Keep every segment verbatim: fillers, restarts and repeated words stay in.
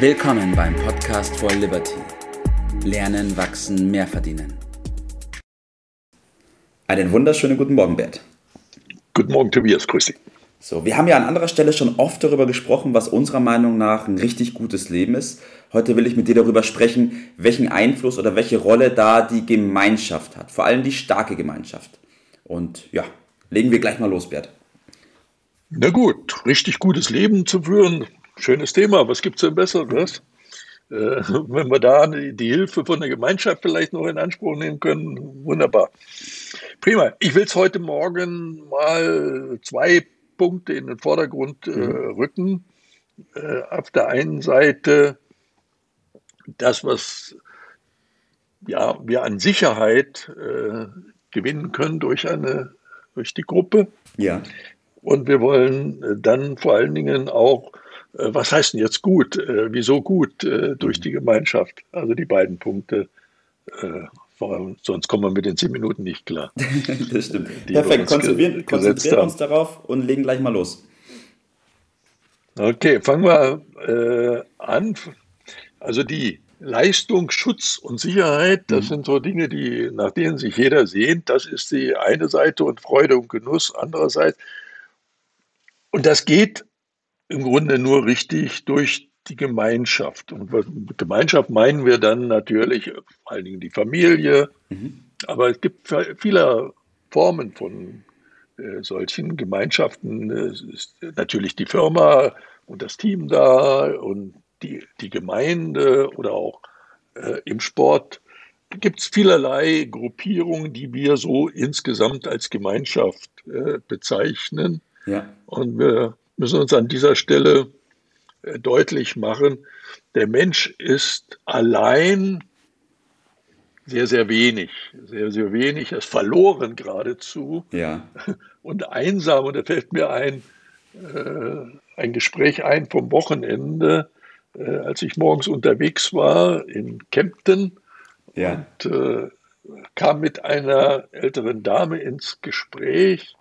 Willkommen beim Podcast for Liberty. Lernen, wachsen, mehr verdienen. Einen wunderschönen guten Morgen, Bert. Guten Morgen, Tobias. Grüß dich. So, wir haben ja an anderer Stelle schon oft darüber gesprochen, was unserer Meinung nach ein richtig gutes Leben ist. Heute will ich mit dir darüber sprechen, welchen Einfluss oder welche Rolle da die Gemeinschaft hat. Vor allem die starke Gemeinschaft. Und ja, legen wir gleich mal los, Bert. Na gut, richtig gutes Leben zu führen, schönes Thema. Was gibt es denn Besseres? Äh, wenn wir da die Hilfe von der Gemeinschaft vielleicht noch in Anspruch nehmen können, wunderbar. Prima. Ich will es heute Morgen mal zwei Punkte in den Vordergrund äh, rücken. Äh, auf der einen Seite das, was ja, wir an Sicherheit äh, gewinnen können durch, eine, durch die Gruppe. Ja. Und wir wollen dann vor allen Dingen auch, äh, was heißt denn jetzt gut, äh, wieso gut, äh, durch die Gemeinschaft, also die beiden Punkte, äh, vor, sonst kommen wir mit den zehn Minuten nicht klar. Das stimmt. Perfekt, uns konzentrieren, konzentrieren uns darauf und legen gleich mal los. Okay, fangen wir äh, an. Also die Leistung, Schutz und Sicherheit, das mhm. sind so Dinge, die, nach denen sich jeder sehnt. Das ist die eine Seite und Freude und Genuss andererseits. Und das geht im Grunde nur richtig durch die Gemeinschaft. Und mit Gemeinschaft meinen wir dann natürlich vor allen Dingen die Familie. Mhm. Aber es gibt viele Formen von äh, solchen Gemeinschaften. Es ist natürlich die Firma und das Team da und die, die Gemeinde oder auch äh, im Sport. Da gibt es vielerlei Gruppierungen, die wir so insgesamt als Gemeinschaft äh, bezeichnen. Ja. Und wir müssen uns an dieser Stelle deutlich machen, der Mensch ist allein sehr, sehr wenig, sehr, sehr wenig, er ist verloren geradezu ja. und einsam. Und da fällt mir ein, äh, ein Gespräch ein vom Wochenende, äh, als ich morgens unterwegs war in Kempten ja. und äh, kam mit einer älteren Dame ins Gespräch.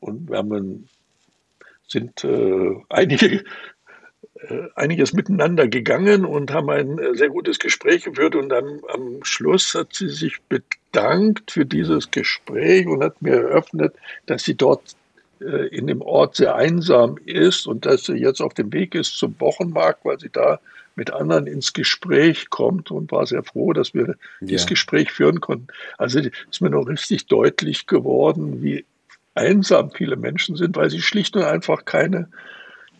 Und wir haben, sind äh, einige, äh, einiges miteinander gegangen und haben ein sehr gutes Gespräch geführt. Und am, am Schluss hat sie sich bedankt für dieses Gespräch und hat mir eröffnet, dass sie dort äh, in dem Ort sehr einsam ist und dass sie jetzt auf dem Weg ist zum Wochenmarkt, weil sie da mit anderen ins Gespräch kommt und war sehr froh, dass wir ja. dieses Gespräch führen konnten. Also ist mir noch richtig deutlich geworden, wie einsam viele Menschen sind, weil sie schlicht und einfach keine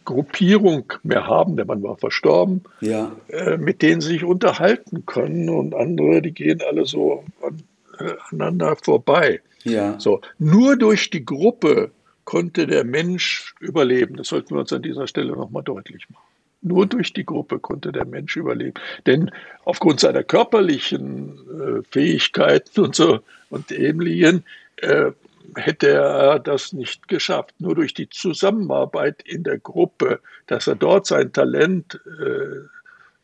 Gruppierung mehr haben, der Mann war verstorben, ja. äh, mit denen sie sich unterhalten können und andere, die gehen alle so an, äh, aneinander vorbei. Ja. So, nur durch die Gruppe konnte der Mensch überleben. Das sollten wir uns an dieser Stelle nochmal deutlich machen. Nur durch die Gruppe konnte der Mensch überleben. Denn aufgrund seiner körperlichen äh, Fähigkeiten und so und ähnlichen äh, hätte er das nicht geschafft. Nur durch die Zusammenarbeit in der Gruppe, dass er dort sein Talent äh,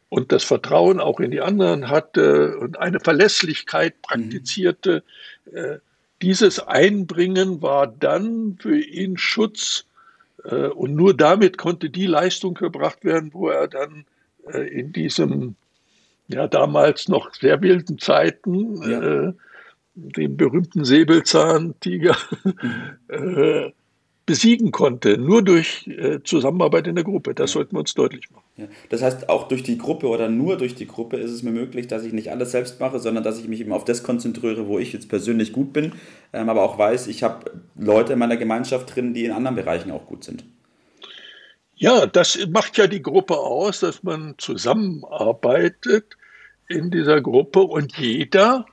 und das Vertrauen auch in die anderen hatte und eine Verlässlichkeit praktizierte. Mhm. Äh, dieses Einbringen war dann für ihn Schutz äh, und nur damit konnte die Leistung gebracht werden, wo er dann äh, in diesem ja damals noch sehr wilden Zeiten ja. äh, den berühmten Säbelzahntiger äh, besiegen konnte, nur durch äh, Zusammenarbeit in der Gruppe. Das ja. sollten wir uns deutlich machen. Ja. Das heißt, auch durch die Gruppe oder nur durch die Gruppe ist es mir möglich, dass ich nicht alles selbst mache, sondern dass ich mich eben auf das konzentriere, wo ich jetzt persönlich gut bin, ähm, aber auch weiß, ich habe Leute in meiner Gemeinschaft drin, die in anderen Bereichen auch gut sind. Ja, das macht ja die Gruppe aus, dass man zusammenarbeitet in dieser Gruppe und jeder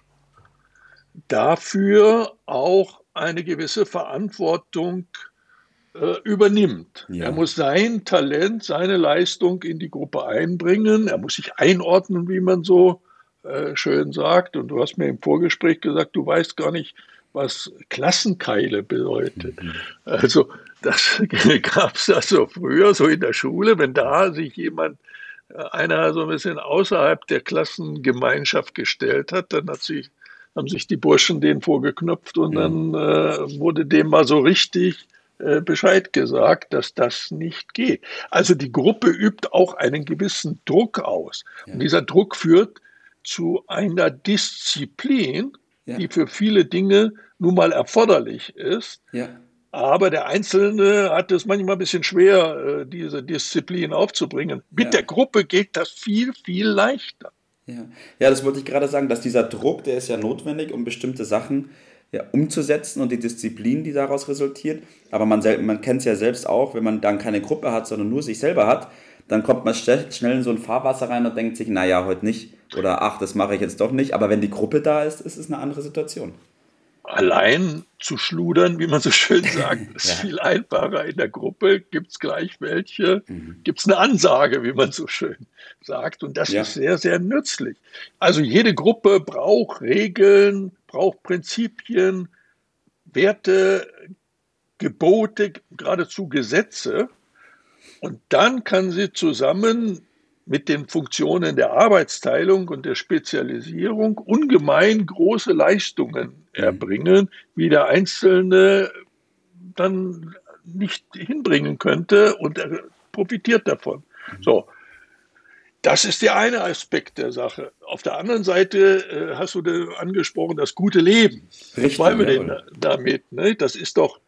dafür auch eine gewisse Verantwortung äh, übernimmt. Ja. Er muss sein Talent, seine Leistung in die Gruppe einbringen. Er muss sich einordnen, wie man so äh, schön sagt. Und du hast mir im Vorgespräch gesagt, du weißt gar nicht, was Klassenkeile bedeutet. Mhm. Also das gab es das so früher, so in der Schule, wenn da sich jemand einer so ein bisschen außerhalb der Klassengemeinschaft gestellt hat, dann hat sich haben sich die Burschen den vorgeknöpft und ja. dann äh, wurde dem mal so richtig äh, Bescheid gesagt, dass das nicht geht. Also die Gruppe übt auch einen gewissen Druck aus. Ja. Und dieser Druck führt zu einer Disziplin, ja, die für viele Dinge nun mal erforderlich ist. Ja. Aber der Einzelne hat es manchmal ein bisschen schwer, diese Disziplin aufzubringen. Mit ja. der Gruppe geht das viel, viel leichter. Ja. ja, das wollte ich gerade sagen, dass dieser Druck, der ist ja notwendig, um bestimmte Sachen ja, umzusetzen und die Disziplin, die daraus resultiert. Aber man, man kennt es ja selbst auch, wenn man dann keine Gruppe hat, sondern nur sich selber hat, dann kommt man schnell in so ein Fahrwasser rein und denkt sich, naja, heute nicht. Oder ach, das mache ich jetzt doch nicht. Aber wenn die Gruppe da ist, ist es eine andere Situation. Allein zu schludern, wie man so schön sagt, ist ja. viel einfacher. In der Gruppe gibt es gleich welche, mhm. gibt es eine Ansage, wie man so schön sagt. Und das ja. ist sehr, sehr nützlich. Also jede Gruppe braucht Regeln, braucht Prinzipien, Werte, Gebote, geradezu Gesetze. Und dann kann sie zusammen mit den Funktionen der Arbeitsteilung und der Spezialisierung ungemein große Leistungen erbringen, wie der Einzelne dann nicht hinbringen könnte, und er profitiert davon. So, das ist der eine Aspekt der Sache. Auf der anderen Seite äh, hast du da angesprochen, das gute Leben. Richtig, was meinen wir denn damit? Ne? Das ist doch,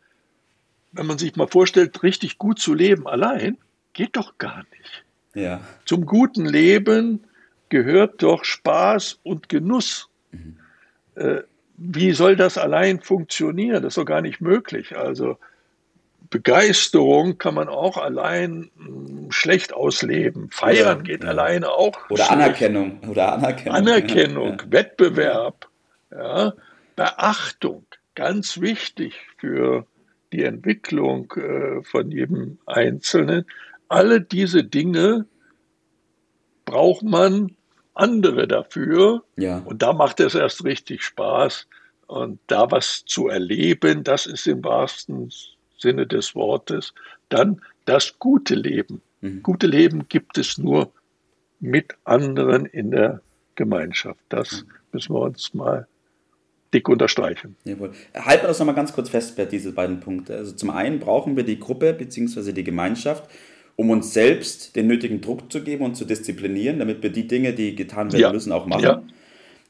wenn man sich mal vorstellt, richtig gut zu leben allein, geht doch gar nicht. Ja. Zum guten Leben gehört doch Spaß und Genuss. Mhm. Äh, wie soll das allein funktionieren? Das ist doch gar nicht möglich. Also Begeisterung kann man auch allein mh, schlecht ausleben. Feiern ja, geht ja. alleine auch Oder schlecht. Anerkennung. Oder Anerkennung. Anerkennung, ja. Wettbewerb, ja, Beachtung, ganz wichtig für die Entwicklung äh, von jedem Einzelnen. Alle diese Dinge braucht man andere dafür. Ja. Und da macht es erst richtig Spaß. Und da was zu erleben, das ist im wahrsten Sinne des Wortes dann das gute Leben. Mhm. Gute Leben gibt es nur mit anderen in der Gemeinschaft. Das mhm. müssen wir uns mal dick unterstreichen. Jawohl. Halten wir das nochmal ganz kurz fest, Bert, diese beiden Punkte. Also zum einen brauchen wir die Gruppe bzw. die Gemeinschaft, um uns selbst den nötigen Druck zu geben und zu disziplinieren, damit wir die Dinge, die getan werden ja. müssen, auch machen. Ja.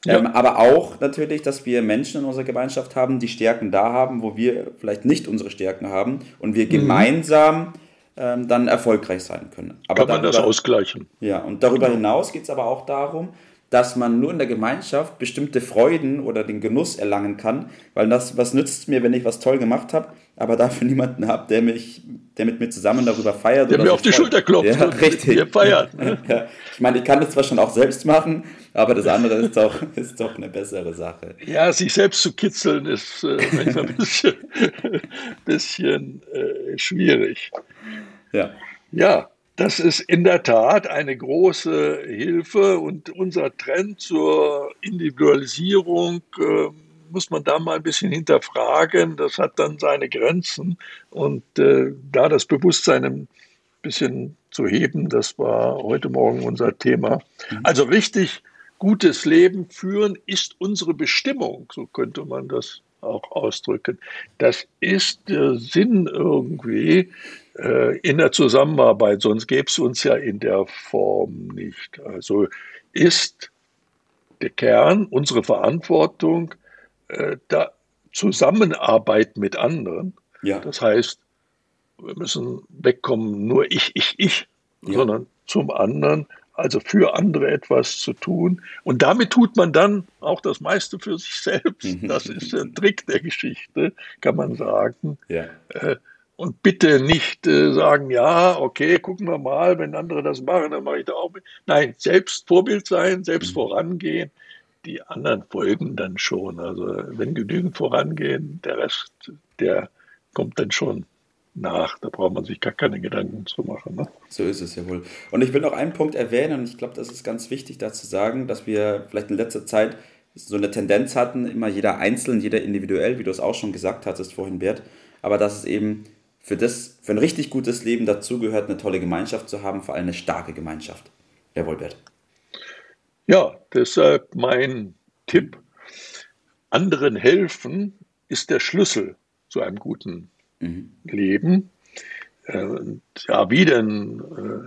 Ja. Ähm, aber auch natürlich, dass wir Menschen in unserer Gemeinschaft haben, die Stärken da haben, wo wir vielleicht nicht unsere Stärken haben und wir mhm. gemeinsam ähm, dann erfolgreich sein können. Aber Kann darüber, man das ausgleichen. Ja, und darüber hinaus geht es aber auch darum, dass man nur in der Gemeinschaft bestimmte Freuden oder den Genuss erlangen kann, weil das, was nützt es mir, wenn ich was toll gemacht habe, aber dafür niemanden habe, der mich, der mit mir zusammen darüber feiert. Der oder mir auf die Schulter klopft ja, und richtig. mit mir feiert. Ne? Ja. Ich meine, ich kann das zwar schon auch selbst machen, aber das andere ist doch, ist doch eine bessere Sache. Ja, sich selbst zu kitzeln ist äh, manchmal ein bisschen, bisschen äh, schwierig. Ja. Ja. Das ist in der Tat eine große Hilfe, und unser Trend zur Individualisierung äh, muss man da mal ein bisschen hinterfragen. Das hat dann seine Grenzen, und äh, da das Bewusstsein ein bisschen zu heben, das war heute Morgen unser Thema. Also richtig gutes Leben führen ist unsere Bestimmung, so könnte man das auch ausdrücken. Das ist der Sinn irgendwie äh, in der Zusammenarbeit, sonst gäbe es uns ja in der Form nicht. Also ist der Kern, unsere Verantwortung, äh, da Zusammenarbeit mit anderen. Ja. Das heißt, wir müssen wegkommen, nur ich, ich, ich, ja. sondern zum anderen, also für andere etwas zu tun. Und damit tut man dann auch das meiste für sich selbst. Das ist der Trick der Geschichte, kann man sagen. Ja. Und bitte nicht sagen, ja, okay, gucken wir mal, wenn andere das machen, dann mache ich da auch mit. Nein, selbst Vorbild sein, selbst mhm. vorangehen. Die anderen folgen dann schon. Also wenn genügend vorangehen, der Rest, der kommt dann schon nach. Da braucht man sich gar keine Gedanken zu machen. Ne? So ist es ja wohl. Und ich will noch einen Punkt erwähnen, und ich glaube, das ist ganz wichtig, dazu zu sagen, dass wir vielleicht in letzter Zeit so eine Tendenz hatten, immer jeder einzeln, jeder individuell, wie du es auch schon gesagt hattest vorhin, Bert, aber dass es eben für, das, für ein richtig gutes Leben dazugehört, eine tolle Gemeinschaft zu haben, vor allem eine starke Gemeinschaft. Jawohl, Bert. Ja, deshalb mein Tipp, anderen helfen ist der Schlüssel zu einem guten mhm. leben. Ja, wie denn?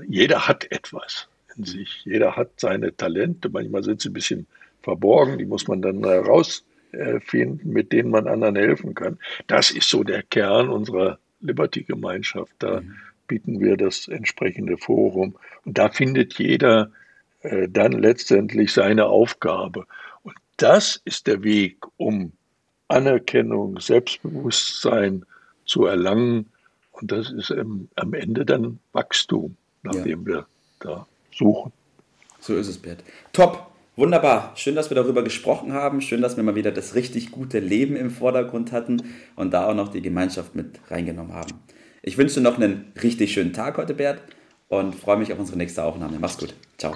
Jeder hat etwas in sich. Jeder hat seine Talente. Manchmal sind sie ein bisschen verborgen. Die muss man dann herausfinden, mit denen man anderen helfen kann. Das ist so der Kern unserer Liberty-Gemeinschaft. Da mhm. bieten wir das entsprechende Forum. Und da findet jeder dann letztendlich seine Aufgabe. Und das ist der Weg, um Anerkennung, Selbstbewusstsein zu erlangen. Und das ist ähm, am Ende dann Wachstum, nach ja. dem wir da suchen. So ist es, Bert. Top, wunderbar. Schön, dass wir darüber gesprochen haben. Schön, dass wir mal wieder das richtig gute Leben im Vordergrund hatten und da auch noch die Gemeinschaft mit reingenommen haben. Ich wünsche dir noch einen richtig schönen Tag heute, Bert, und freue mich auf unsere nächste Aufnahme. Mach's gut. Ciao.